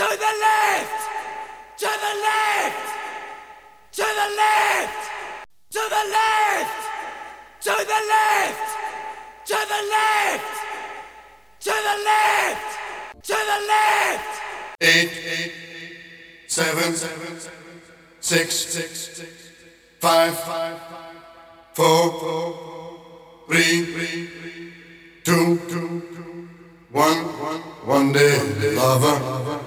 To the left! To the left! To the left! To the left! To the left! To the left! To the left! To the left! 8, 7, 6, 5, 4, 3, 2, 1. One day, lover.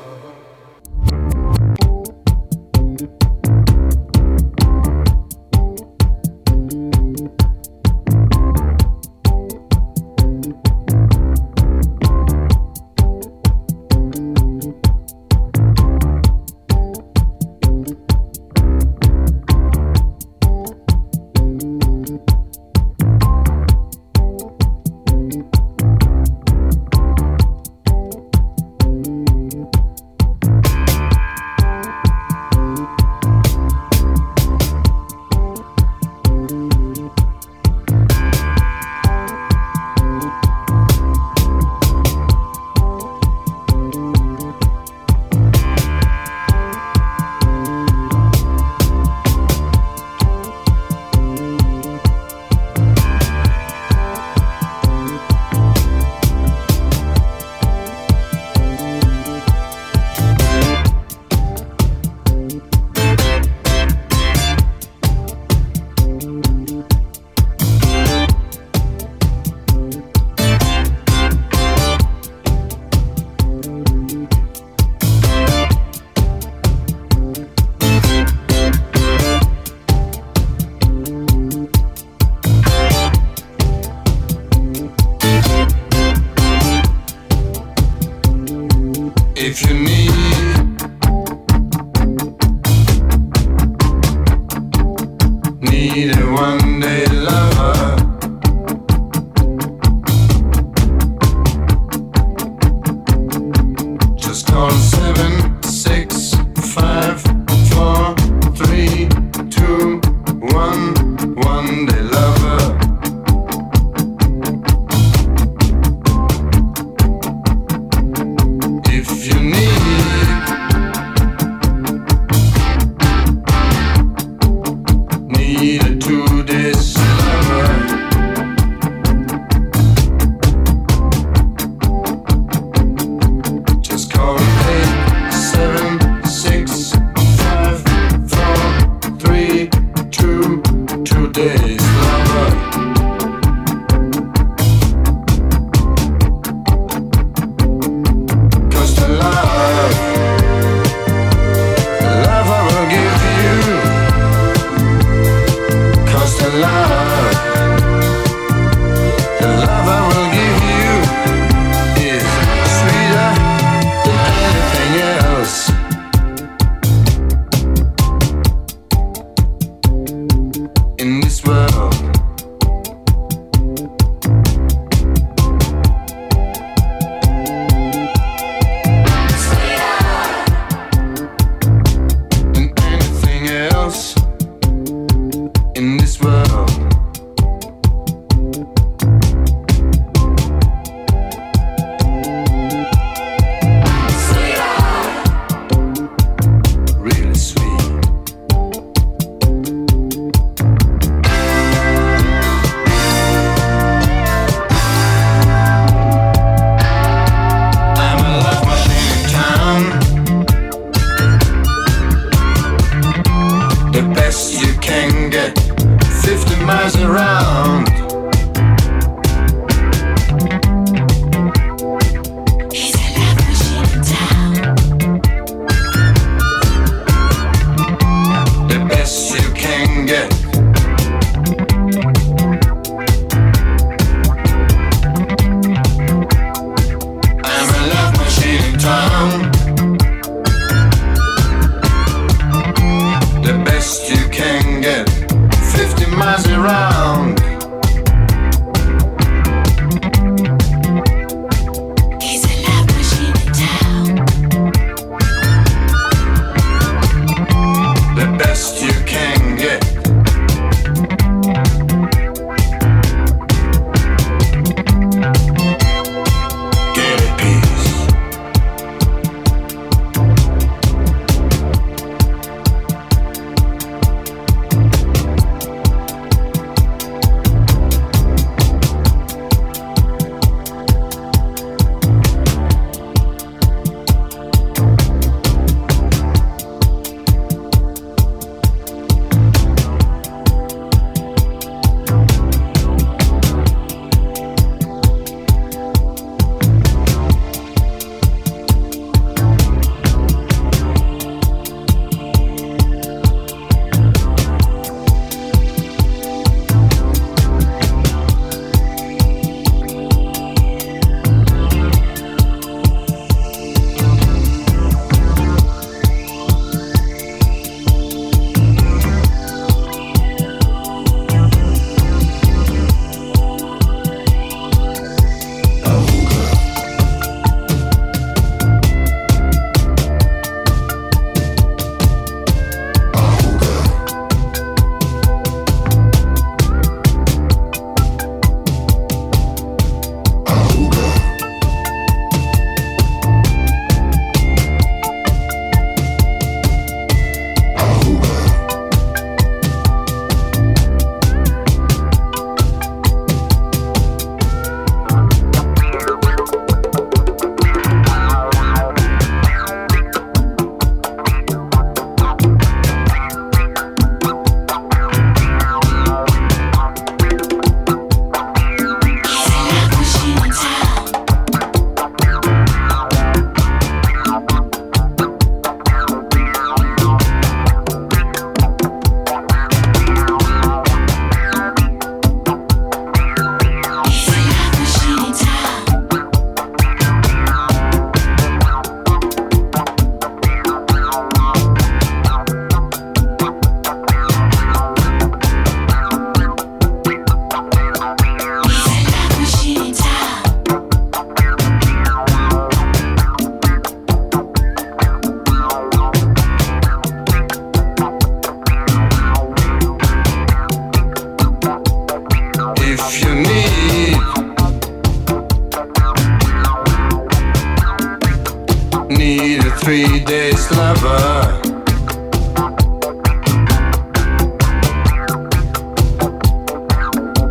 need a 3-day lover.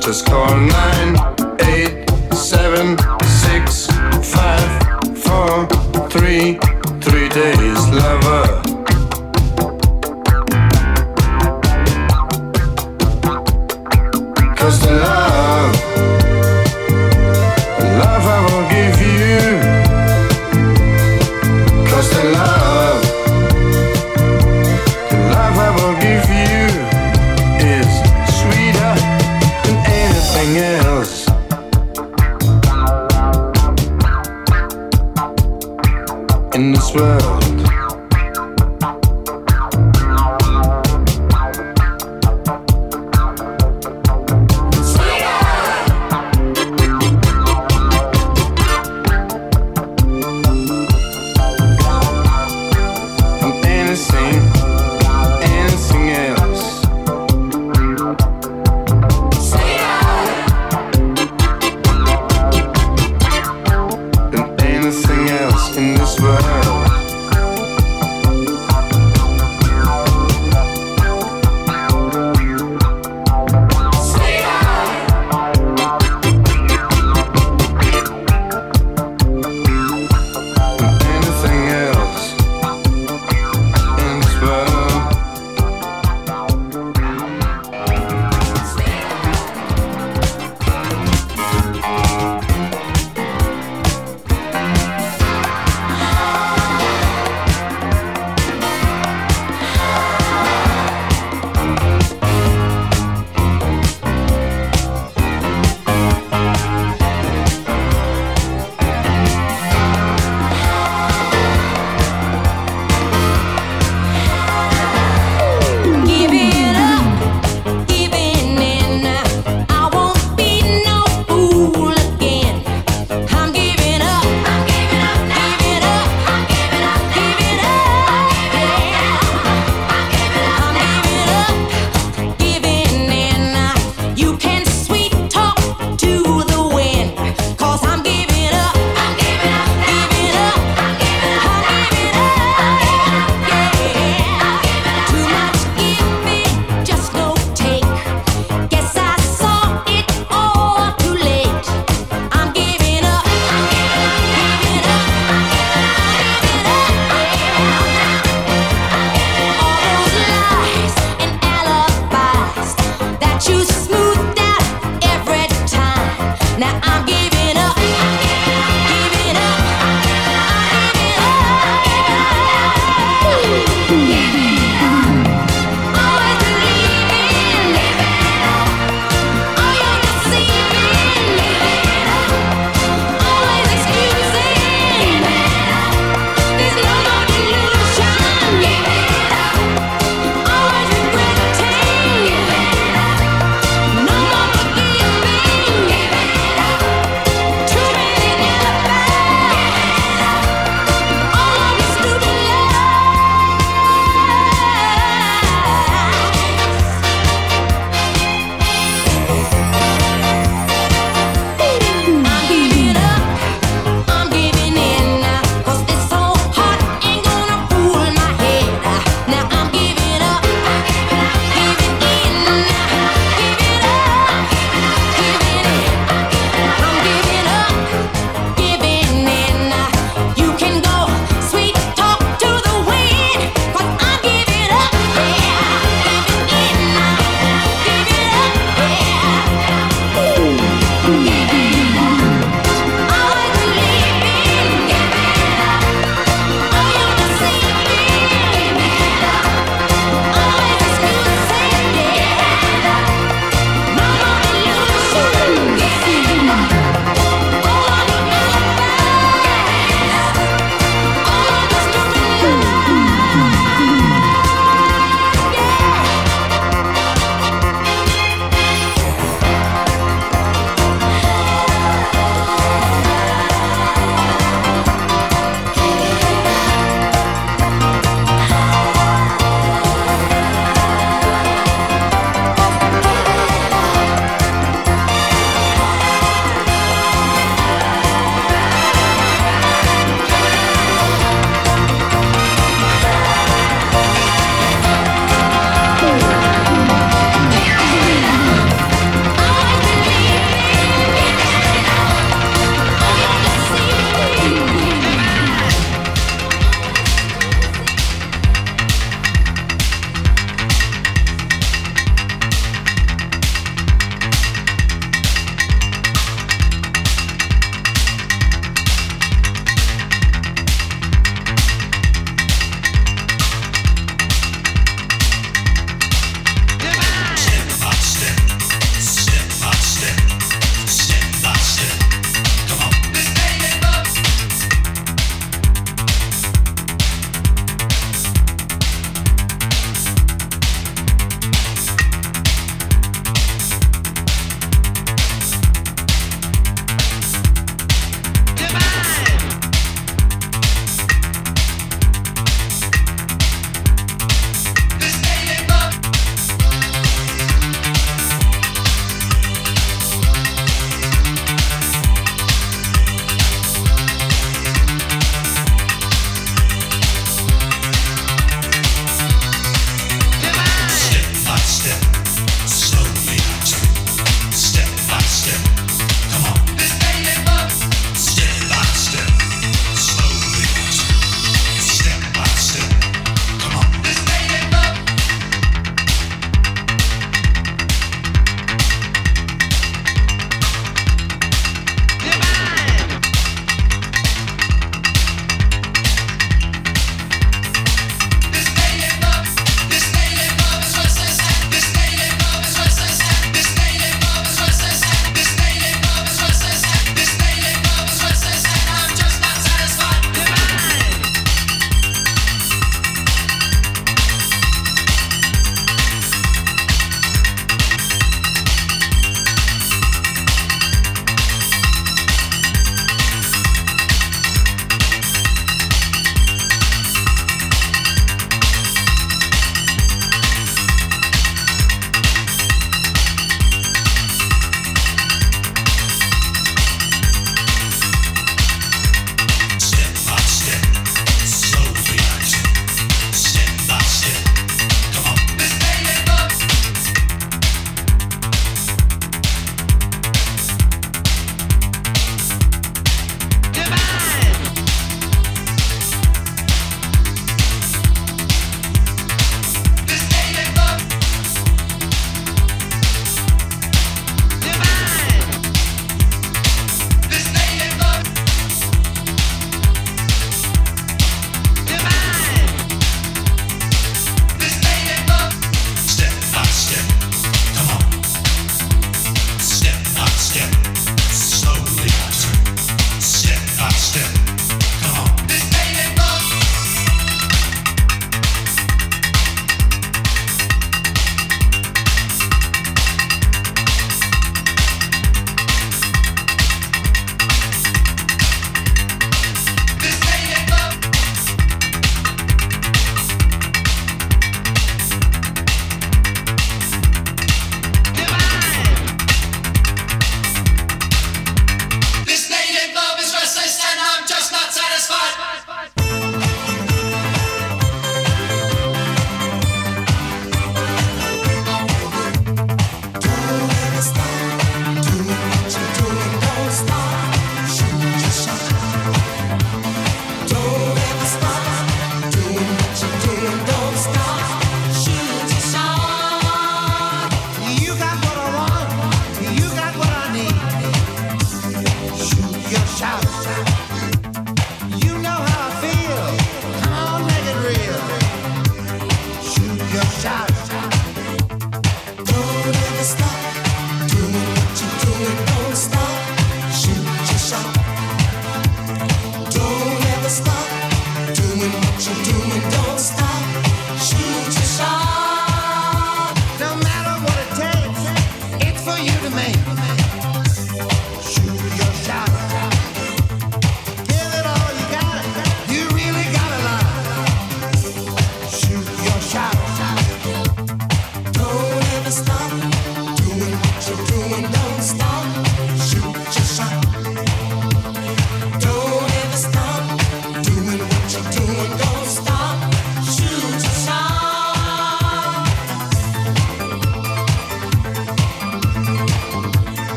Just call 987-654-3, 3 days lover. Cause the love I will give you. Cause the love I will give you is sweeter than anything else. In this world,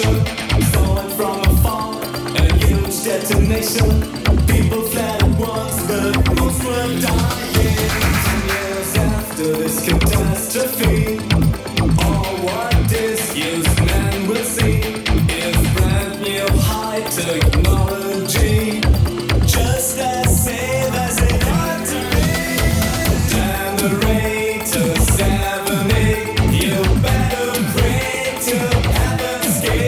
destruction, falling from afar, a huge detonation. People fled at once, but most were dying. 10 years after this catastrophe, all what disused men will see is brand new high technology, just as safe as it ought to be. Generator 7-8, you better pray to heaven escape.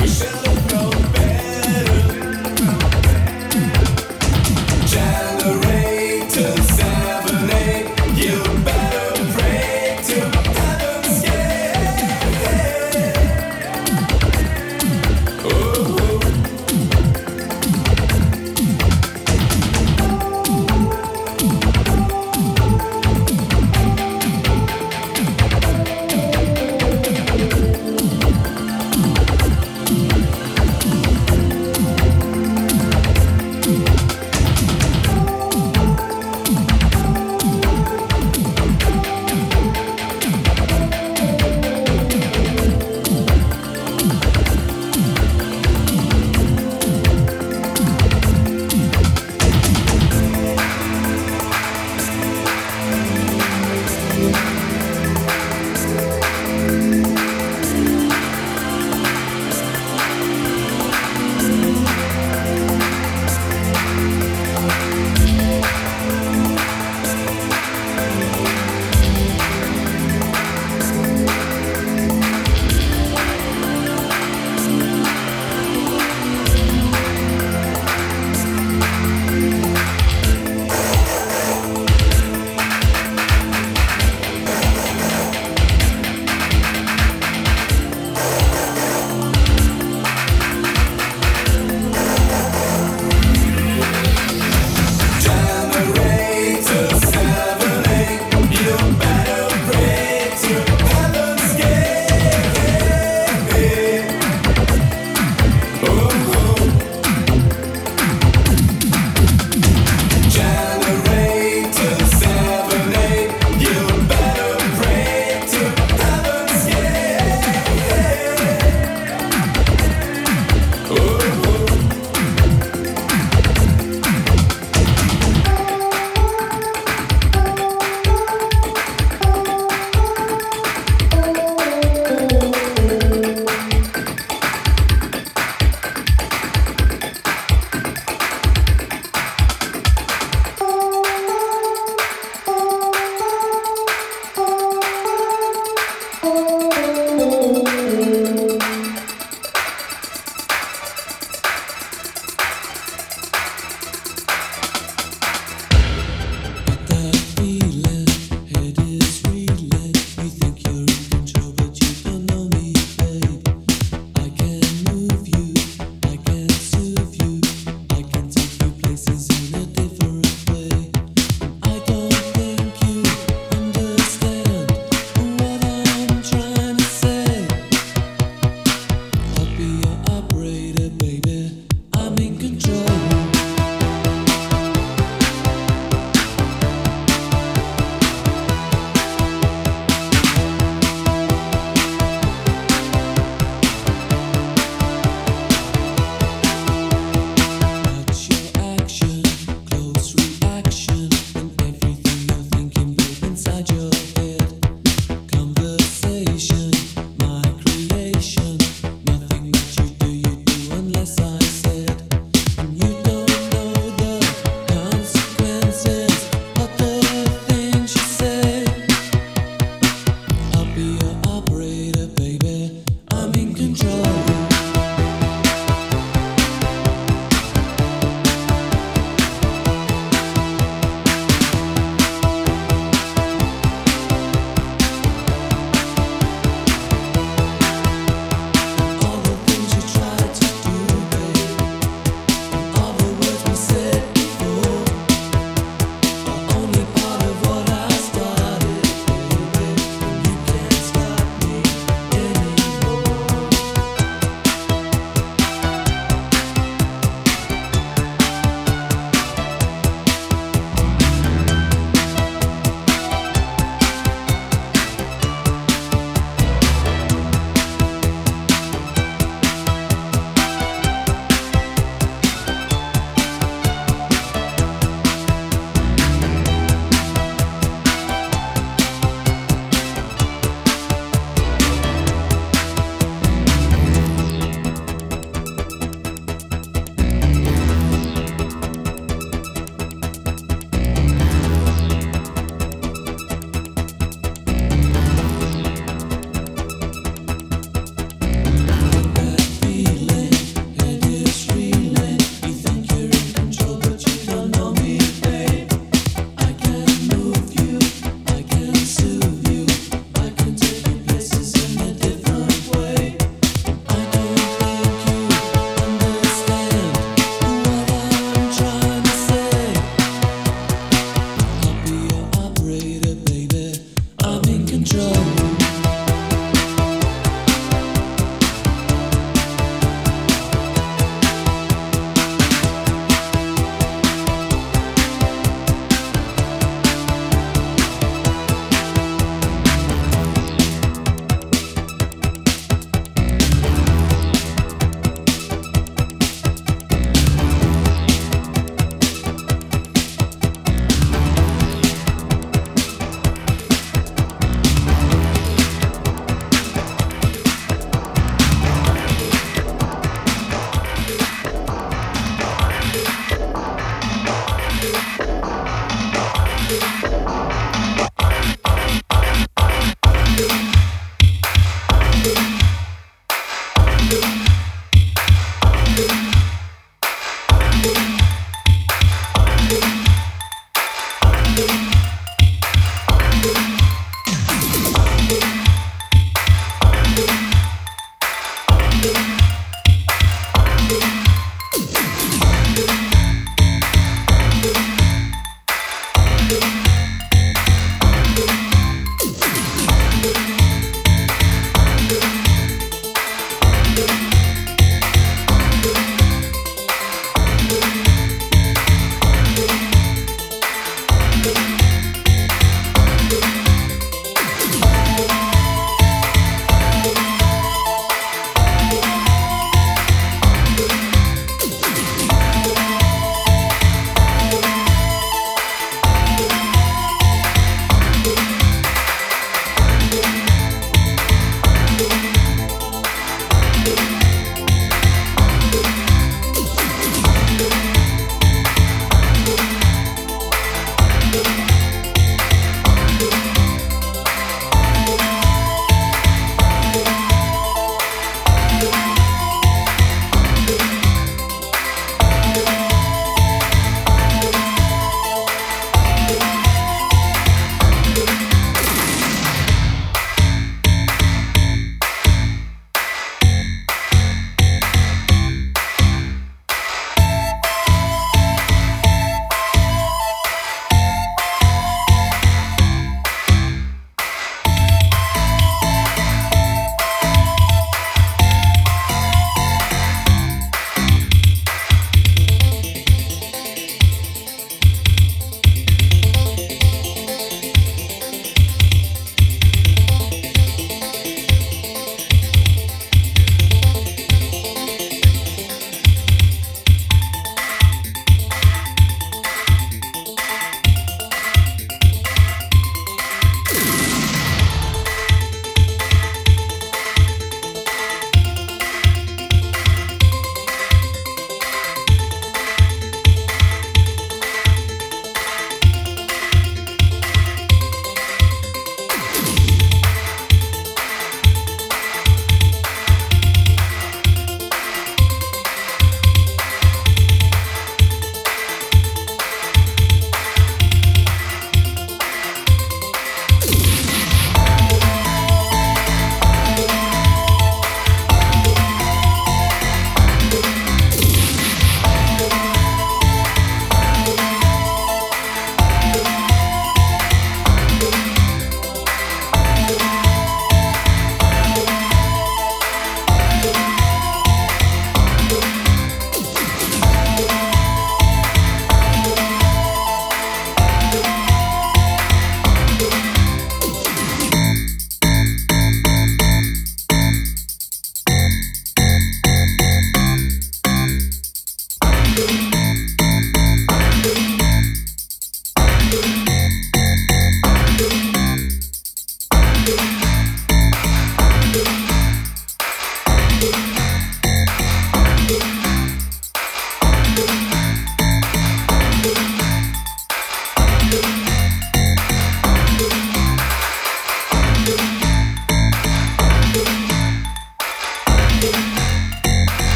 We should have known better. Generator 7-8, you better pray to heaven escape. Ooh.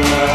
Everything